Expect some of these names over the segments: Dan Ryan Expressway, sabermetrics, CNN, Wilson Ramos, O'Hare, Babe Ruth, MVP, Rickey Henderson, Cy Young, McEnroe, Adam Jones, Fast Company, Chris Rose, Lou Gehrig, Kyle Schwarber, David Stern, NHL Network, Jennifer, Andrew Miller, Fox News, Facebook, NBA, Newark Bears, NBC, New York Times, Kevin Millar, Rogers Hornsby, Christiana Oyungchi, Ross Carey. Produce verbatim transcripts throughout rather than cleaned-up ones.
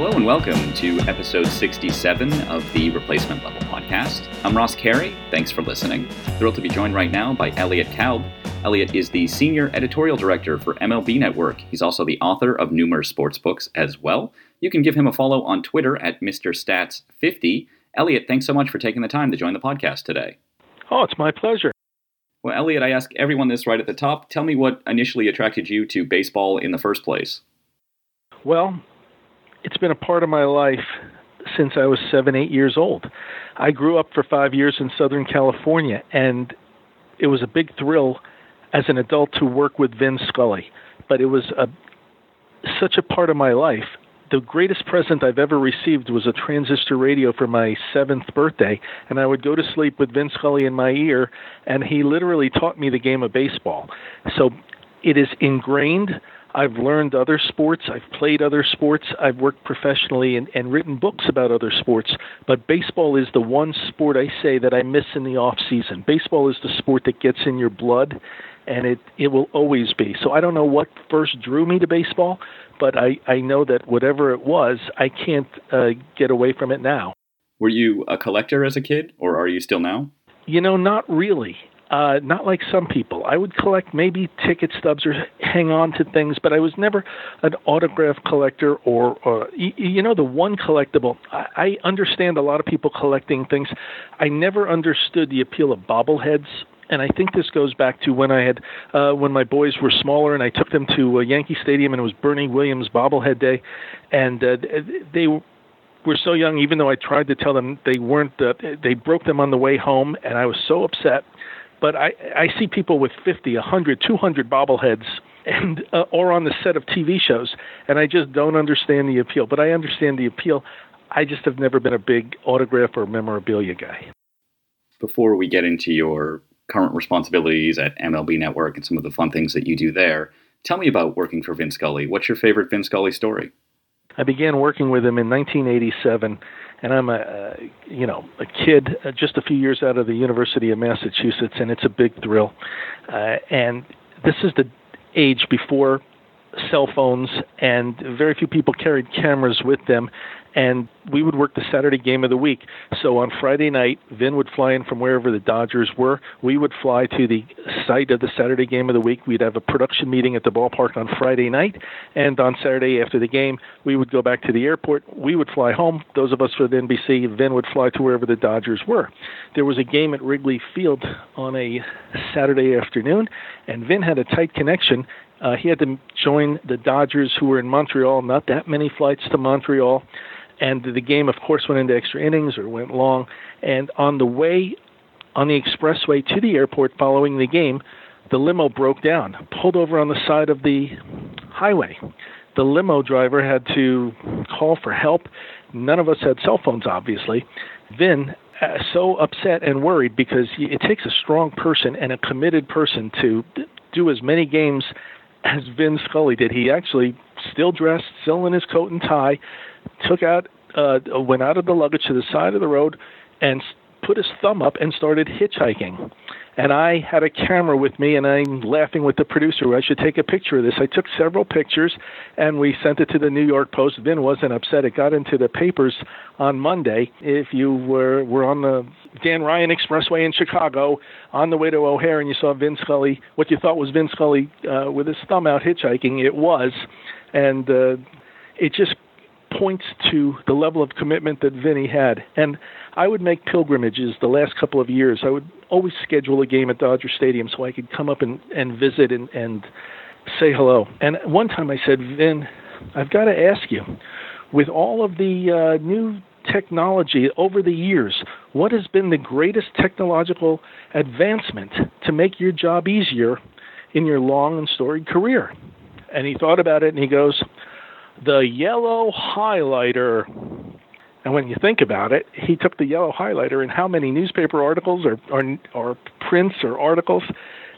Hello and welcome to episode sixty-seven of the Replacement Level Podcast. I'm Ross Carey. Thanks for listening. Thrilled to be joined right now by Elliot Kalb. Elliot is the Senior Editorial Director for M L B Network. He's also the author of numerous sports books as well. You can give him a follow on Twitter at Mister Stats fifty. Elliot, thanks so much for taking the time to join the podcast today. Oh, it's my pleasure. Well, Elliot, I ask everyone this right at the top. Tell me what initially attracted you to baseball in the first place. Well, it's been a part of my life since I was seven, eight years old. I grew up for five years in Southern California, and it was a big thrill as an adult to work with Vin Scully, but it was a, such a part of my life. The greatest present I've ever received was a transistor radio for my seventh birthday, and I would go to sleep with Vin Scully in my ear, and he literally taught me the game of baseball. So it is ingrained. I've learned other sports, I've played other sports, I've worked professionally and, and written books about other sports, but baseball is the one sport I say that I miss in the off season. Baseball is the sport that gets in your blood, and it, it will always be. So I don't know what first drew me to baseball, but I, I know that whatever it was, I can't uh, get away from it now. Were you a collector as a kid, or are you still now? You know, not really. Uh, not like some people. I would collect maybe ticket stubs or hang on to things, but I was never an autograph collector or, or you, you know, the one collectible. I, I understand a lot of people collecting things. I never understood the appeal of bobbleheads. And I think this goes back to when I had, uh, when my boys were smaller, and I took them to uh, Yankee Stadium, and it was Bernie Williams bobblehead day, and uh, they were We're so young, even though I tried to tell them they weren't, uh, they broke them on the way home, and I was so upset. But I, I see people with fifty, one hundred, two hundred bobbleheads, and uh, or on the set of T V shows, and I just don't understand the appeal. But I understand the appeal. I just have never been a big autograph or memorabilia guy. Before we get into your current responsibilities at M L B Network and some of the fun things that you do there, tell me about working for Vin Scully. What's your favorite Vin Scully story? I began working with him in nineteen eighty-seven, and I'm a, uh, you know, a kid uh, just a few years out of the University of Massachusetts, and it's a big thrill. Uh, and this is the age before cell phones, and very few people carried cameras with them, and we would work the Saturday game of the week. So on Friday night, Vin would fly in from wherever the Dodgers were. We would fly to the site of the Saturday game of the week. We'd have a production meeting at the ballpark on Friday night, and on Saturday after the game, we would go back to the airport. We would fly home. Those of us with N B C, Vin would fly to wherever the Dodgers were. There was a game at Wrigley Field on a Saturday afternoon, and Vin had a tight connection. Uh, he had to join the Dodgers, who were in Montreal, not that many flights to Montreal. And the game, of course, went into extra innings or went long. And on the way, on the expressway to the airport following the game, the limo broke down, pulled over on the side of the highway. The limo driver had to call for help. None of us had cell phones, obviously. Vin, uh, so upset and worried, because it takes a strong person and a committed person to do as many games as Vin Scully did. He actually still dressed, still in his coat and tie, took out, uh, went out of the luggage to the side of the road and put his thumb up and started hitchhiking. And I had a camera with me, and I'm laughing with the producer, I should take a picture of this. I took several pictures, and we sent it to the New York Post. Vin wasn't upset. It got into the papers on Monday. If you were, were on the Dan Ryan Expressway in Chicago on the way to O'Hare, and you saw Vin Scully, what you thought was Vin Scully uh, with his thumb out hitchhiking, it was. And uh, it just points to the level of commitment that Vinny had. And I would make pilgrimages the last couple of years. I would always schedule a game at Dodger Stadium so I could come up and, and visit and, and say hello. And one time I said, Vin, I've got to ask you, with all of the uh, new technology over the years, what has been the greatest technological advancement to make your job easier in your long and storied career? And he thought about it, and he goes, the yellow highlighter. And when you think about it, he took the yellow highlighter and how many newspaper articles or, or, or prints or articles.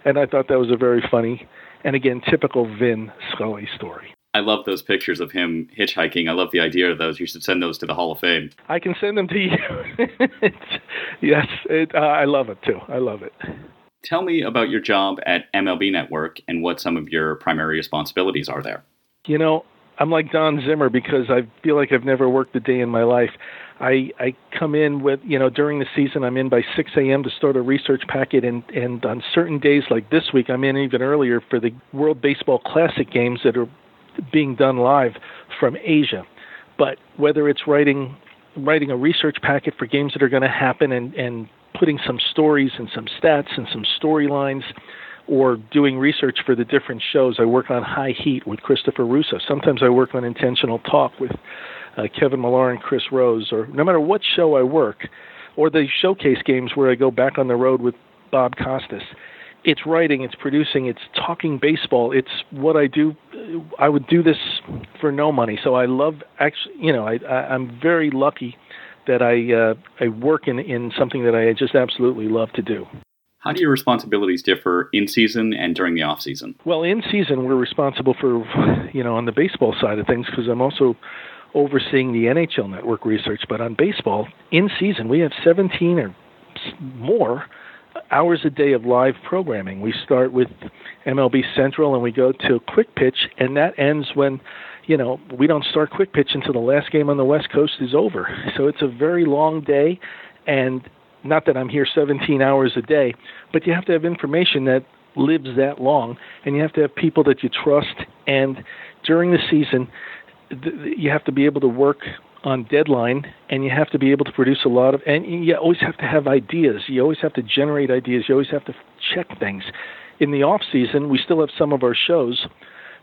And I thought that was a very funny and, again, typical Vin Scully story. I love those pictures of him hitchhiking. I love the idea of those. You should send those to the Hall of Fame. I can send them to you. Yes, it, uh, I love it, too. I love it. Tell me about your job at M L B Network and what some of your primary responsibilities are there. You know, I'm like Don Zimmer because I feel like I've never worked a day in my life. I, I come in with, you know, during the season, I'm in by six a.m. to start a research packet. And, and on certain days like this week, I'm in even earlier for the World Baseball Classic games that are being done live from Asia. But whether it's writing writing a research packet for games that are going to happen and, and putting some stories and some stats and some storylines, or doing research for the different shows. I work on High Heat with Christopher Russo. Sometimes I work on Intentional Talk with uh, Kevin Millar and Chris Rose, or no matter what show I work, or the showcase games where I go back on the road with Bob Costas. It's writing, it's producing, it's talking baseball. It's what I do. I would do this for no money. So I love, actually, you know, I, I, I'm very lucky that I uh, I work in, in something that I just absolutely love to do. How do your responsibilities differ in season and during the off season? Well, in season, we're responsible for, you know, on the baseball side of things, because I'm also overseeing the N H L Network research. But on baseball, in season, we have seventeen or more hours a day of live programming. We start with M L B Central and we go to Quick Pitch, and that ends when, you know, we don't start Quick Pitch until the last game on the West Coast is over. So it's a very long day, and not that I'm here seventeen hours a day, but you have to have information that lives that long, and you have to have people that you trust. And during the season, th- you have to be able to work on deadline, and you have to be able to produce a lot of, and you always have to have ideas. You always have to generate ideas. You always have to check things. In the off season, we still have some of our shows,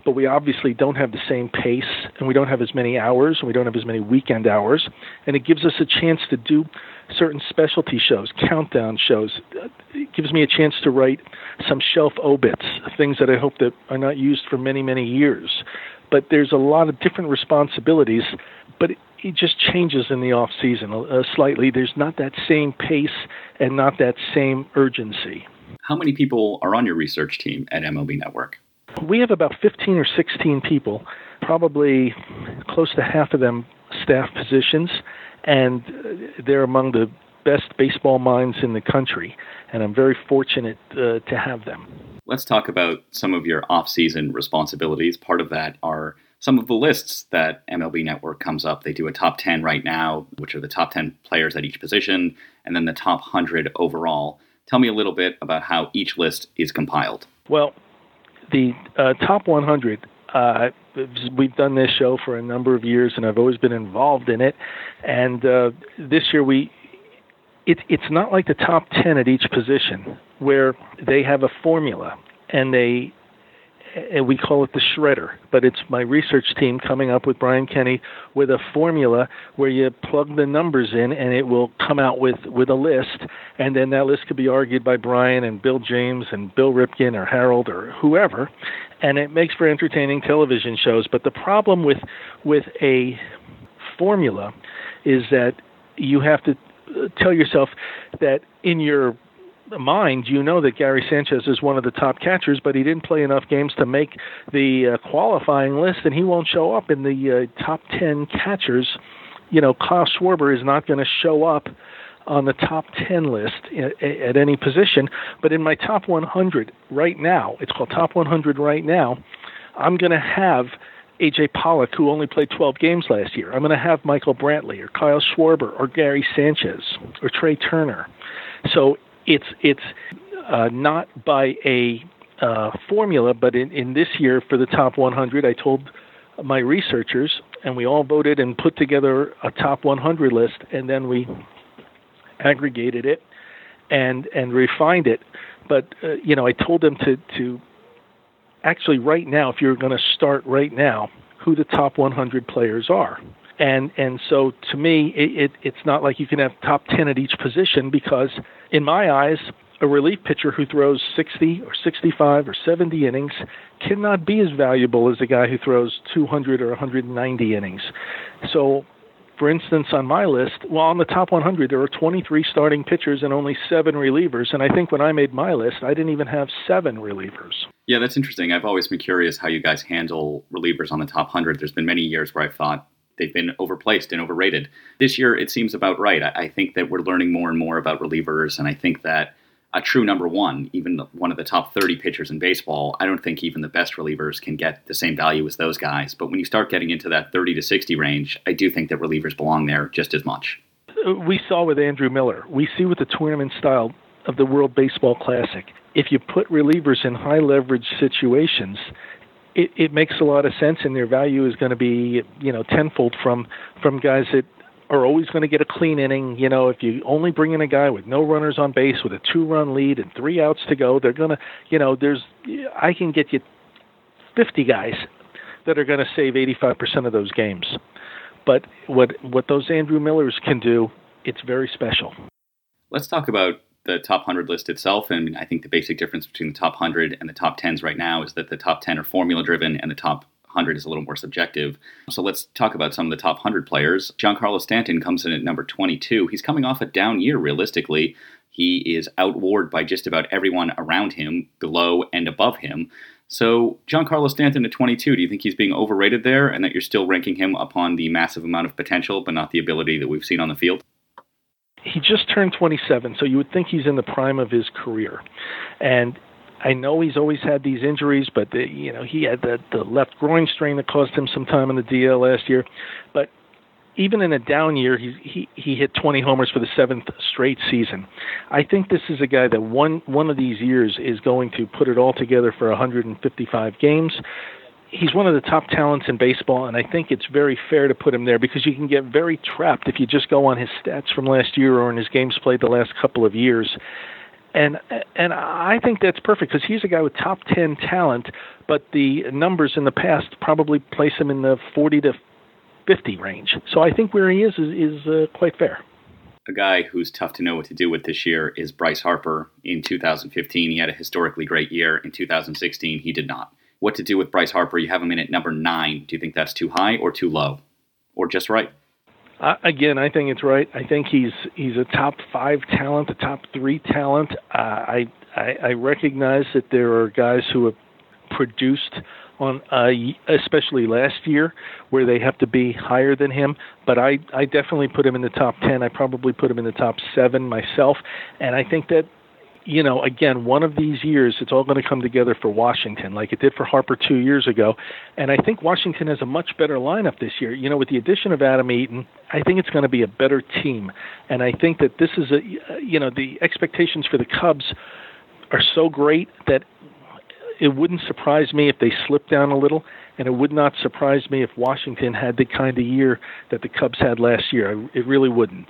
but we obviously don't have the same pace, and we don't have as many hours, and we don't have as many weekend hours, and it gives us a chance to do certain specialty shows, countdown shows. It gives me a chance to write some shelf obits, things that I hope that are not used for many, many years. But there's a lot of different responsibilities, but it, it just changes in the off season uh, slightly. There's not that same pace and not that same urgency. How many people are on your research team at M L B Network? We have about fifteen or sixteen people, probably close to half of them staff positions, and they're among the best baseball minds in the country, and I'm very fortunate uh, to have them. Let's talk about some of your off-season responsibilities. Part of that are some of the lists that M L B Network comes up. They do a top ten right now, which are the top ten players at each position, and then the top one hundred overall. Tell me a little bit about how each list is compiled. Well, the uh, top one hundred, uh, we've done this show for a number of years, and I've always been involved in it. And uh, this year, we it, it's not like the top ten at each position, where they have a formula, and they and we call it the shredder. But it's my research team coming up with Brian Kenny with a formula where you plug the numbers in, and it will come out with, with a list. And then that list could be argued by Brian and Bill James and Bill Ripken or Harold or whoever, and it makes for entertaining television shows. But the problem with with a formula is that you have to tell yourself that in your mind, you know that Gary Sanchez is one of the top catchers, but he didn't play enough games to make the uh, qualifying list, and he won't show up in the uh, top ten catchers. You know, Kyle Schwarber is not going to show up on the top ten list at any position. But in my top one hundred right now, it's called top one hundred right now, I'm going to have A J Pollock, who only played twelve games last year. I'm going to have Michael Brantley or Kyle Schwarber or Gary Sanchez or Trey Turner. So it's it's uh, not by a uh, formula, but in, in this year for the top one hundred, I told my researchers, and we all voted and put together a top one hundred list, and then we aggregated it and and refined it. But, uh, you know, I told them to, to actually right now, if you're going to start right now, who the top one hundred players are. And and so to me, it, it it's not like you can have top ten at each position, because in my eyes, a relief pitcher who throws sixty or sixty-five or seventy innings cannot be as valuable as a guy who throws two hundred or one hundred ninety innings. So, for instance, on my list, well, on the top one hundred, there are twenty-three starting pitchers and only seven relievers. And I think when I made my list, I didn't even have seven relievers. Yeah, that's interesting. I've always been curious how you guys handle relievers on the top one hundred. There's been many years where I've thought they've been overplaced and overrated. This year, it seems about right. I think that we're learning more and more about relievers, and I think that a true number one, even the, one of the top thirty pitchers in baseball. I don't think even the best relievers can get the same value as those guys. But when you start getting into that thirty to sixty range, I do think that relievers belong there just as much. We saw with Andrew Miller. We see with the tournament style of the World Baseball Classic. If you put relievers in high-leverage situations, it, it makes a lot of sense, and their value is going to be, you know, tenfold from from guys that are always going to get a clean inning. You know, if you only bring in a guy with no runners on base with a two-run lead and three outs to go, they're going to, you know, there's I can get you fifty guys that are going to save eighty-five percent of those games. But what what those Andrew Millers can do, it's very special. Let's talk about the top one hundred list itself, and I think the basic difference between the top one hundred and the top tens right now is that the top ten are formula-driven and the top one hundred is a little more subjective. So let's talk about some of the top one hundred players. Giancarlo Stanton comes in at number twenty-two. He's coming off a down year, realistically. He is outwarred by just about everyone around him, below and above him. So Giancarlo Stanton at twenty-two, do you think he's being overrated there and that you're still ranking him upon the massive amount of potential but not the ability that we've seen on the field? He just turned twenty-seven, so you would think he's in the prime of his career. And I know he's always had these injuries, but the, you know, he had the, the left groin strain that caused him some time in the D L last year. But even in a down year, he, he he hit twenty homers for the seventh straight season. I think this is a guy that one one of these years is going to put it all together for one hundred fifty-five games. He's one of the top talents in baseball, and I think it's very fair to put him there because you can get very trapped if you just go on his stats from last year or in his games played the last couple of years. And and I think that's perfect because he's a guy with top ten talent, but the numbers in the past probably place him in the forty to fifty range. So I think where he is is, is uh, quite fair. A guy who's tough to know what to do with this year is Bryce Harper. In two thousand fifteen, he had a historically great year. In two thousand sixteen, he did not. What to do with Bryce Harper? You have him in at number nine. Do you think that's too high or too low? Or just right? Uh, again, I think it's right. I think he's he's a top five talent, a top three talent. Uh, I, I I recognize that there are guys who have produced on uh, especially last year where they have to be higher than him. But I, I definitely put him in the top ten. I probably put him in the top seven myself. And I think that, you know, again, one of these years, it's all going to come together for Washington, like it did for Harper two years ago. And I think Washington has a much better lineup this year. You know, with the addition of Adam Eaton, I think it's going to be a better team. And I think that this is a, you know, the expectations for the Cubs are so great that it wouldn't surprise me if they slipped down a little, and it would not surprise me if Washington had the kind of year that the Cubs had last year. It really wouldn't.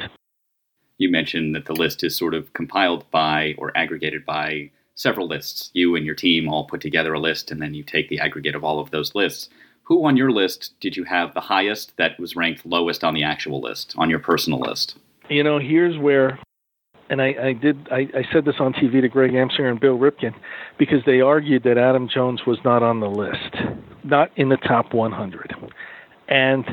You mentioned that the list is sort of compiled by or aggregated by several lists. You and your team all put together a list, and then you take the aggregate of all of those lists. Who on your list did you have the highest that was ranked lowest on the actual list, on your personal list? You know, here's where, and I, I did, I, I said this on T V to Greg Amsinger and Bill Ripken, because they argued that Adam Jones was not on the list, not in the top one hundred. And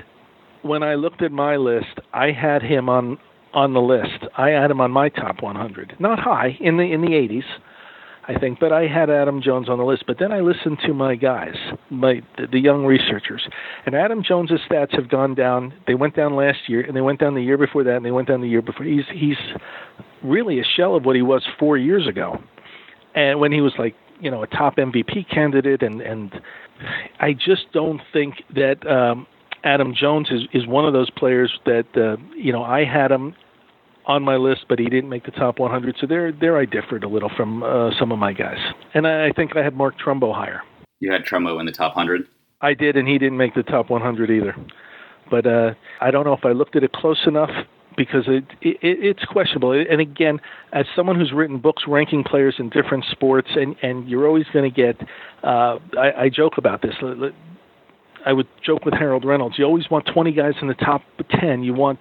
when I looked at my list, I had him on on the list. I had him on my top one hundred. Not high, in the in the eighties, I think, but I had Adam Jones on the list. But then I listened to my guys, my the, the young researchers, and Adam Jones' stats have gone down. They went down last year, and they went down the year before that, and they went down the year before. He's, he's really a shell of what he was four years ago, and when he was like, you know, a top M V P candidate, and, and I just don't think that um, Adam Jones is, is one of those players that, uh, you know, I had him on my list, but he didn't make the top one hundred. So there, there I differed a little from uh, some of my guys. And I think I had Mark Trumbo higher. You had Trumbo in the top one hundred? I did, and he didn't make the top one hundred either. But uh, I don't know if I looked at it close enough because it, it it's questionable. And again, as someone who's written books ranking players in different sports, and, and you're always going to get, uh, I, I joke about this, I would joke with Harold Reynolds. You always want twenty guys in the top ten. You want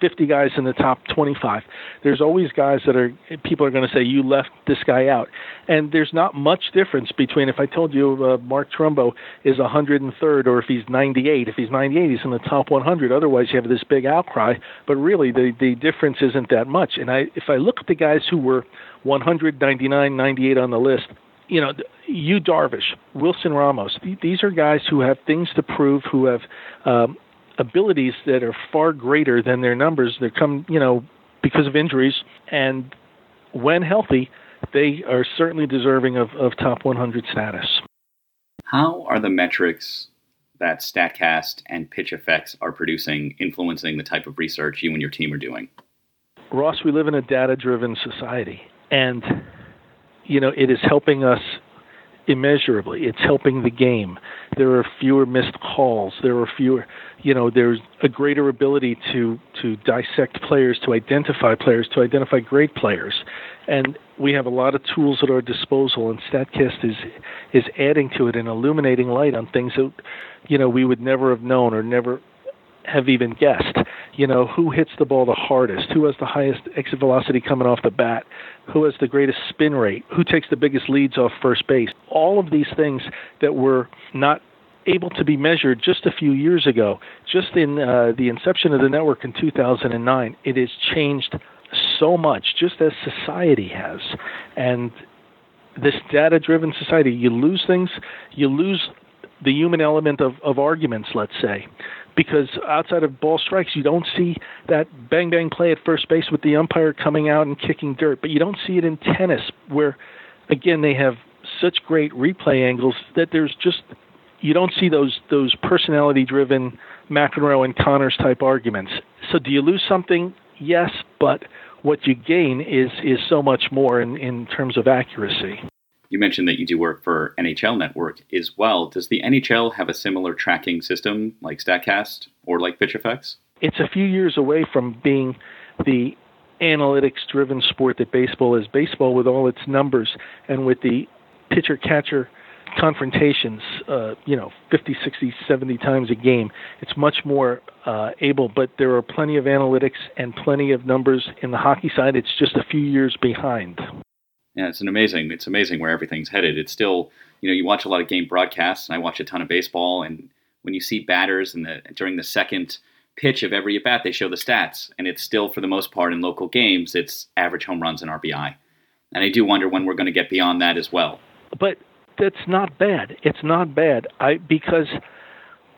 fifty guys in the top twenty-five. There's always guys that are people are going to say, you left this guy out. And there's not much difference between if I told you uh, Mark Trumbo is one hundred third or if he's ninety-eight. If he's ninety-eight, he's in the top one hundred. Otherwise, you have this big outcry. But really, the, the difference isn't that much. And I, if I look at the guys who were one hundred, ninety-nine, ninety-eight on the list, you know, Yu Darvish, Wilson Ramos, th- these are guys who have things to prove, who have um, abilities that are far greater than their numbers. They come, you know, because of injuries. And when healthy, they are certainly deserving of, of top one hundred status. How are the metrics that StatCast and PitchFX are producing influencing the type of research you and your team are doing? Ross, we live in a data-driven society, and you know it is helping us immeasurably. It's helping the game. There are fewer missed calls. There are fewer, you know, there's a greater ability to, to dissect players, to identify players, to identify great players. And we have a lot of tools at our disposal, and StatCast is is adding to it and illuminating light on things that, you know, we would never have known or never have even guessed. You know, who hits the ball the hardest? Who has the highest exit velocity coming off the bat? Who has the greatest spin rate? Who takes the biggest leads off first base? All of these things that were not able to be measured just a few years ago. Just in uh, the inception of the network in two thousand nine, it has changed so much, just as society has. And this data-driven society, you lose things, you lose the human element of, of arguments, let's say, because outside of ball strikes, you don't see that bang-bang play at first base with the umpire coming out and kicking dirt, but you don't see it in tennis where, again, they have such great replay angles that there's just, you don't see those those personality-driven McEnroe and Connors type arguments. So do you lose something? Yes, but what you gain is is so much more in, in terms of accuracy. You mentioned that you do work for N H L Network as well. Does the N H L have a similar tracking system like StatCast or like PitchFX? It's a few years away from being the analytics-driven sport that baseball is. Baseball, with all its numbers and with the pitcher-catcher confrontations, uh, you know, fifty, sixty, seventy times a game, it's much more uh, able. But there are plenty of analytics and plenty of numbers in the hockey side. It's just a few years behind. Yeah, it's an amazing, it's amazing where everything's headed. It's still, you know, you watch a lot of game broadcasts, and I watch a ton of baseball, and when you see batters and the, during the second pitch of every at-bat, they show the stats, and it's still, for the most part, in local games, it's average home runs and R B I. And I do wonder when we're going to get beyond that as well. But that's not bad. It's not bad, I because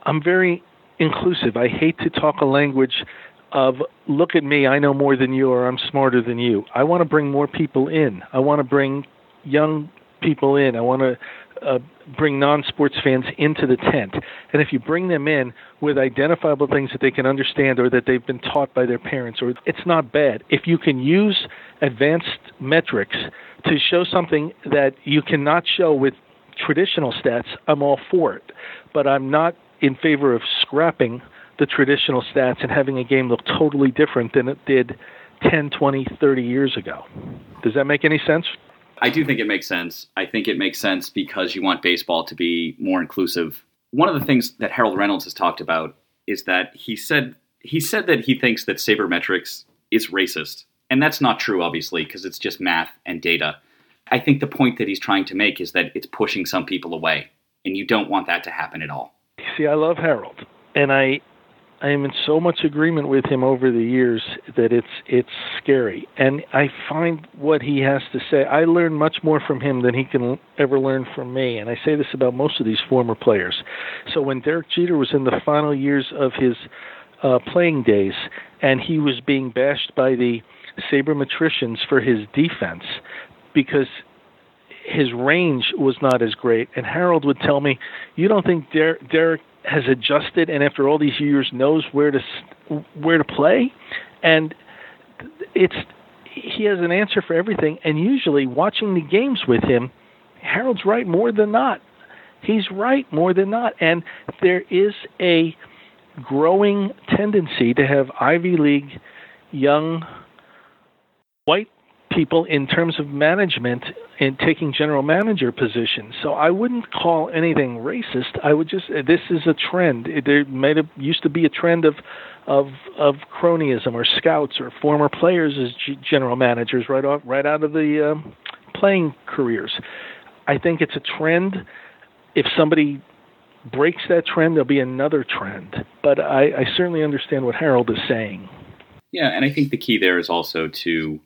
I'm very inclusive. I hate to talk a language of, look at me, I know more than you, or I'm smarter than you. I want to bring more people in. I want to bring young people in. I want to uh, bring non-sports fans into the tent. And if you bring them in with identifiable things that they can understand or that they've been taught by their parents, or it's not bad. If you can use advanced metrics to show something that you cannot show with traditional stats, I'm all for it. But I'm not in favor of scrapping the traditional stats and having a game look totally different than it did ten, twenty, thirty years ago. Does that make any sense? I do think it makes sense. I think it makes sense because you want baseball to be more inclusive. One of the things that Harold Reynolds has talked about is that he said he said that he thinks that sabermetrics is racist. And that's not true, obviously, because it's just math and data. I think the point that he's trying to make is that it's pushing some people away, and you don't want that to happen at all. See, I love Harold, and I... I am in so much agreement with him over the years that it's it's scary. And I find what he has to say, I learn much more from him than he can ever learn from me. And I say this about most of these former players. So when Derek Jeter was in the final years of his uh, playing days, and he was being bashed by the sabermetricians for his defense because his range was not as great. And Harold would tell me, you don't think Der- Derek has adjusted and after all these years knows where to where to play, and it's he has an answer for everything. And usually watching the games with him, Harold's right more than not. He's right more than not. And there is a growing tendency to have Ivy League young white people in terms of management and taking general manager positions. So I wouldn't call anything racist. I would just, this is a trend. There might have used to be a trend of, of, of cronyism or scouts or former players as g- general managers right off, right out of the um, playing careers. I think it's a trend. If somebody breaks that trend, there'll be another trend. But I, I certainly understand what Harold is saying. Yeah, and I think the key there is also to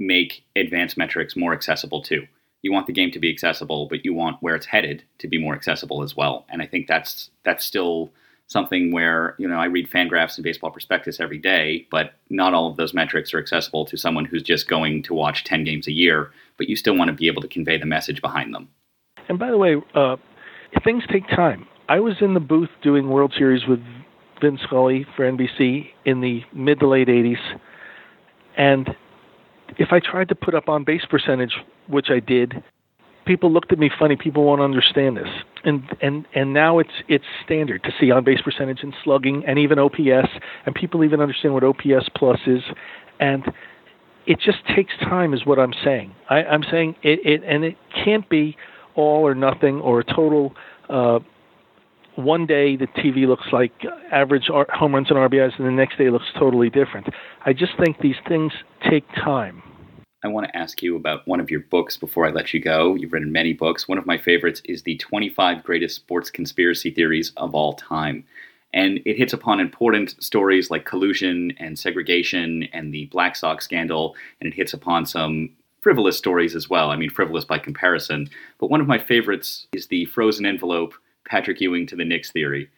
make advanced metrics more accessible too. You want the game to be accessible, but you want where it's headed to be more accessible as well. And I think that's that's still something where, you know, I read Fangraphs and Baseball Prospectus every day, but not all of those metrics are accessible to someone who's just going to watch ten games a year, but you still want to be able to convey the message behind them. And by the way, uh, things take time. I was in the booth doing World Series with Vin Scully for N B C in the mid to late eighties, and if I tried to put up on base percentage, which I did, people looked at me funny. People won't understand this. And and and now it's it's standard to see on base percentage and slugging and even O P S, and people even understand what O P S plus is. And it just takes time, is what I'm saying. I, I'm saying it, it, and it can't be all or nothing or a total. Uh, one day the T V looks like average home runs and R B Is, and the next day looks totally different. I just think these things take time. I want to ask you about one of your books before I let you go. You've written many books. One of my favorites is the twenty-five Greatest Sports Conspiracy Theories of All Time. And it hits upon important stories like collusion and segregation and the Black Sox scandal. And it hits upon some frivolous stories as well. I mean, frivolous by comparison. But one of my favorites is the frozen envelope, Patrick Ewing to the Knicks theory.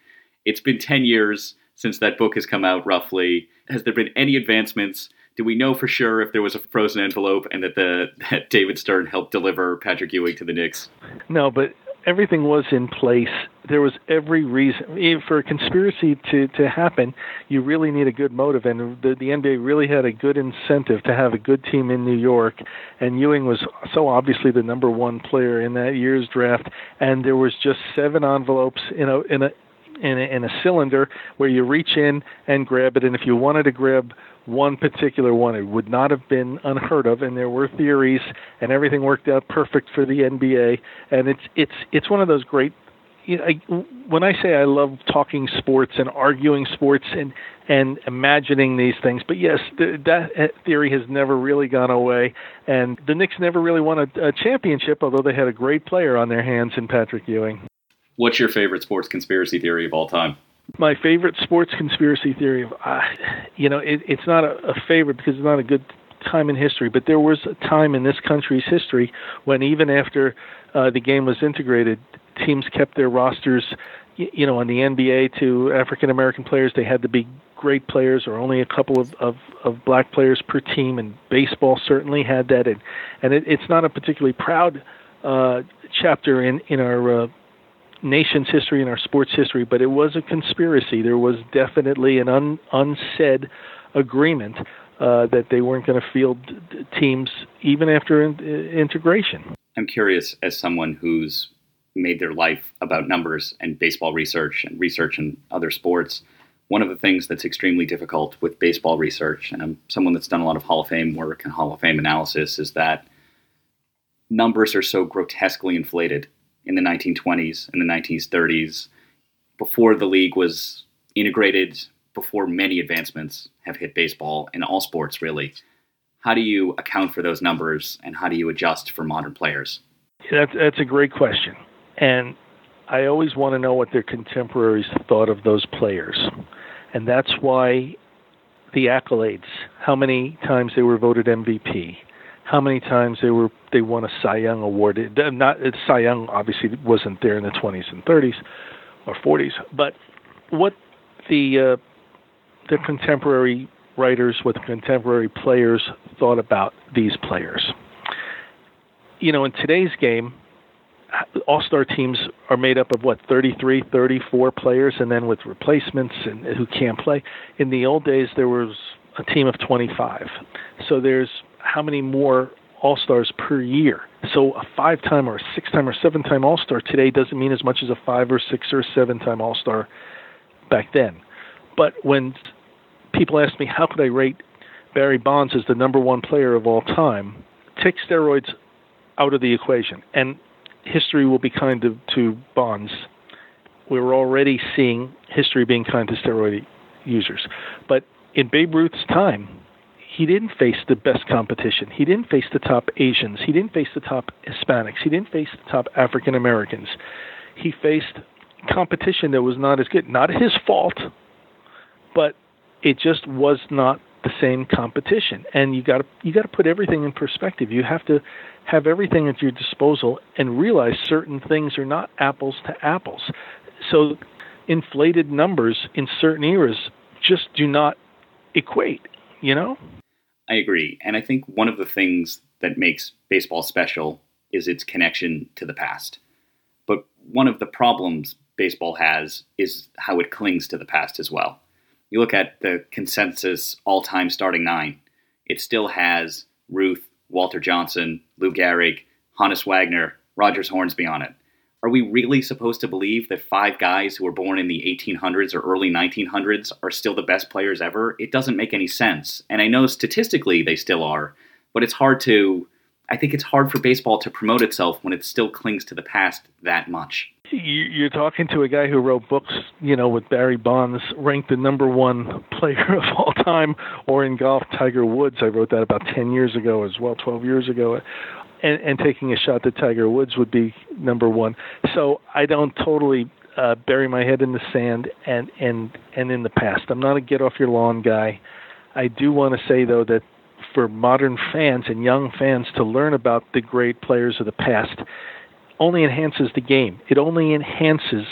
It's been ten years since that book has come out, roughly. Has there been any advancements? Do we know for sure if there was a frozen envelope and that the that David Stern helped deliver Patrick Ewing to the Knicks? No, but everything was in place. There was every reason. For a conspiracy to, to happen, you really need a good motive, and the, the N B A really had a good incentive to have a good team in New York, and Ewing was so obviously the number one player in that year's draft, and there was just seven envelopes in a in a In a, in a cylinder where you reach in and grab it, and if you wanted to grab one particular one, it would not have been unheard of. And there were theories, and everything worked out perfect for the N B A. And it's it's it's one of those great. You know, I, when I say I love talking sports and arguing sports and and imagining these things, but yes, th- that theory has never really gone away. And the Knicks never really won a, a championship, although they had a great player on their hands in Patrick Ewing. What's your favorite sports conspiracy theory of all time? My favorite sports conspiracy theory of, uh, you know, it, it's not a, a favorite because it's not a good time in history, but there was a time in this country's history when even after uh, the game was integrated, teams kept their rosters, you, you know, in the N B A to African-American players. They had to be great players or only a couple of, of, of black players per team, and baseball certainly had that. And, and it, it's not a particularly proud uh, chapter in, in our uh, nation's history and our sports history, but it was a conspiracy. There was definitely an un, unsaid agreement uh, that they weren't going to field teams even after in, uh, integration. I'm curious, as someone who's made their life about numbers and baseball research and research in other sports, one of the things that's extremely difficult with baseball research, and I'm someone that's done a lot of Hall of Fame work and Hall of Fame analysis, is that numbers are so grotesquely inflated. In the nineteen twenties, in the nineteen thirties, before the league was integrated, before many advancements have hit baseball and all sports, really. How do you account for those numbers, and how do you adjust for modern players? That's, that's a great question. And I always want to know what their contemporaries thought of those players. And that's why the accolades, how many times they were voted M V P, how many times they were they won a Cy Young award. It, not Cy Young obviously wasn't there in the twenties and thirties or forties, but what the uh, the contemporary writers, what the contemporary players thought about these players. You know, in today's game, all-star teams are made up of, what, thirty-three, thirty-four players, and then with replacements and who can't play. In the old days, there was a team of twenty-five. So there's how many more all-stars per year. So a five-time or a six-time or seven-time all-star today doesn't mean as much as a five or six or seven-time all-star back then. But when people ask me, how could I rate Barry Bonds as the number one player of all time, take steroids out of the equation, and history will be kind to, to Bonds. We're already seeing history being kind to steroid users. But in Babe Ruth's time, he didn't face the best competition. He didn't face the top Asians. He didn't face the top Hispanics. He didn't face the top African Americans. He faced competition that was not as good. Not his fault, but it just was not the same competition. And you got you got to put everything in perspective. You have to have everything at your disposal and realize certain things are not apples to apples. So inflated numbers in certain eras just do not equate, you know? I agree. And I think one of the things that makes baseball special is its connection to the past. But one of the problems baseball has is how it clings to the past as well. You look at the consensus all-time starting nine. It still has Ruth, Walter Johnson, Lou Gehrig, Hannes Wagner, Rogers Hornsby on it. Are we really supposed to believe that five guys who were born in the eighteen hundreds or early nineteen hundreds are still the best players ever? It doesn't make any sense. And I know statistically they still are, but it's hard to, I think it's hard for baseball to promote itself when it still clings to the past that much. You're talking to a guy who wrote books, you know, with Barry Bonds, ranked the number one player of all time, or in golf, Tiger Woods. I wrote that about ten years ago as well, twelve years ago. And, and taking a shot that Tiger Woods would be number one. So I don't totally uh, bury my head in the sand and, and, and in the past. I'm not a get-off-your-lawn guy. I do want to say, though, that for modern fans and young fans to learn about the great players of the past only enhances the game. It only enhances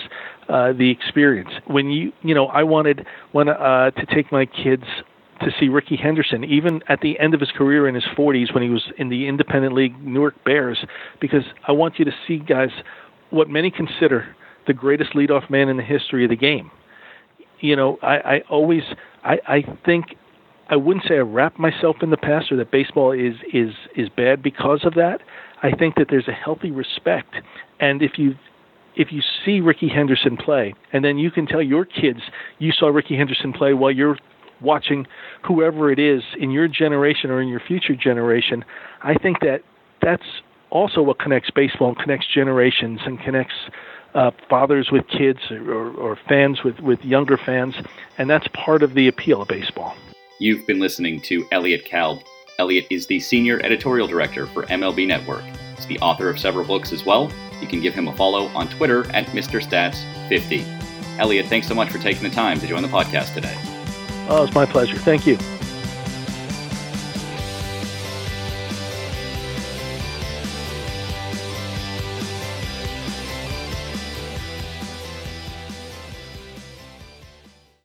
uh, the experience. When you, you know, I wanted when uh, to take my kids to see Rickey Henderson, even at the end of his career in his forties when he was in the independent league Newark Bears, because I want you to see, guys, what many consider the greatest leadoff man in the history of the game. You know, I, I always, I, I think, I wouldn't say I wrap myself in the past or that baseball is, is, is bad because of that. I think that there's a healthy respect. And if you if you see Rickey Henderson play, and then you can tell your kids you saw Rickey Henderson play while you're watching whoever it is in your generation or in your future generation, I think that that's also what connects baseball and connects generations and connects uh, fathers with kids or, or fans with, with younger fans, and that's part of the appeal of baseball. You've been listening to Elliot Kalb. Elliot is the Senior Editorial Director for M L B Network. He's the author of several books as well. You can give him a follow on Twitter at Mister Stats fifty. Elliot, thanks so much for taking the time to join the podcast today. Oh, it's my pleasure. Thank you.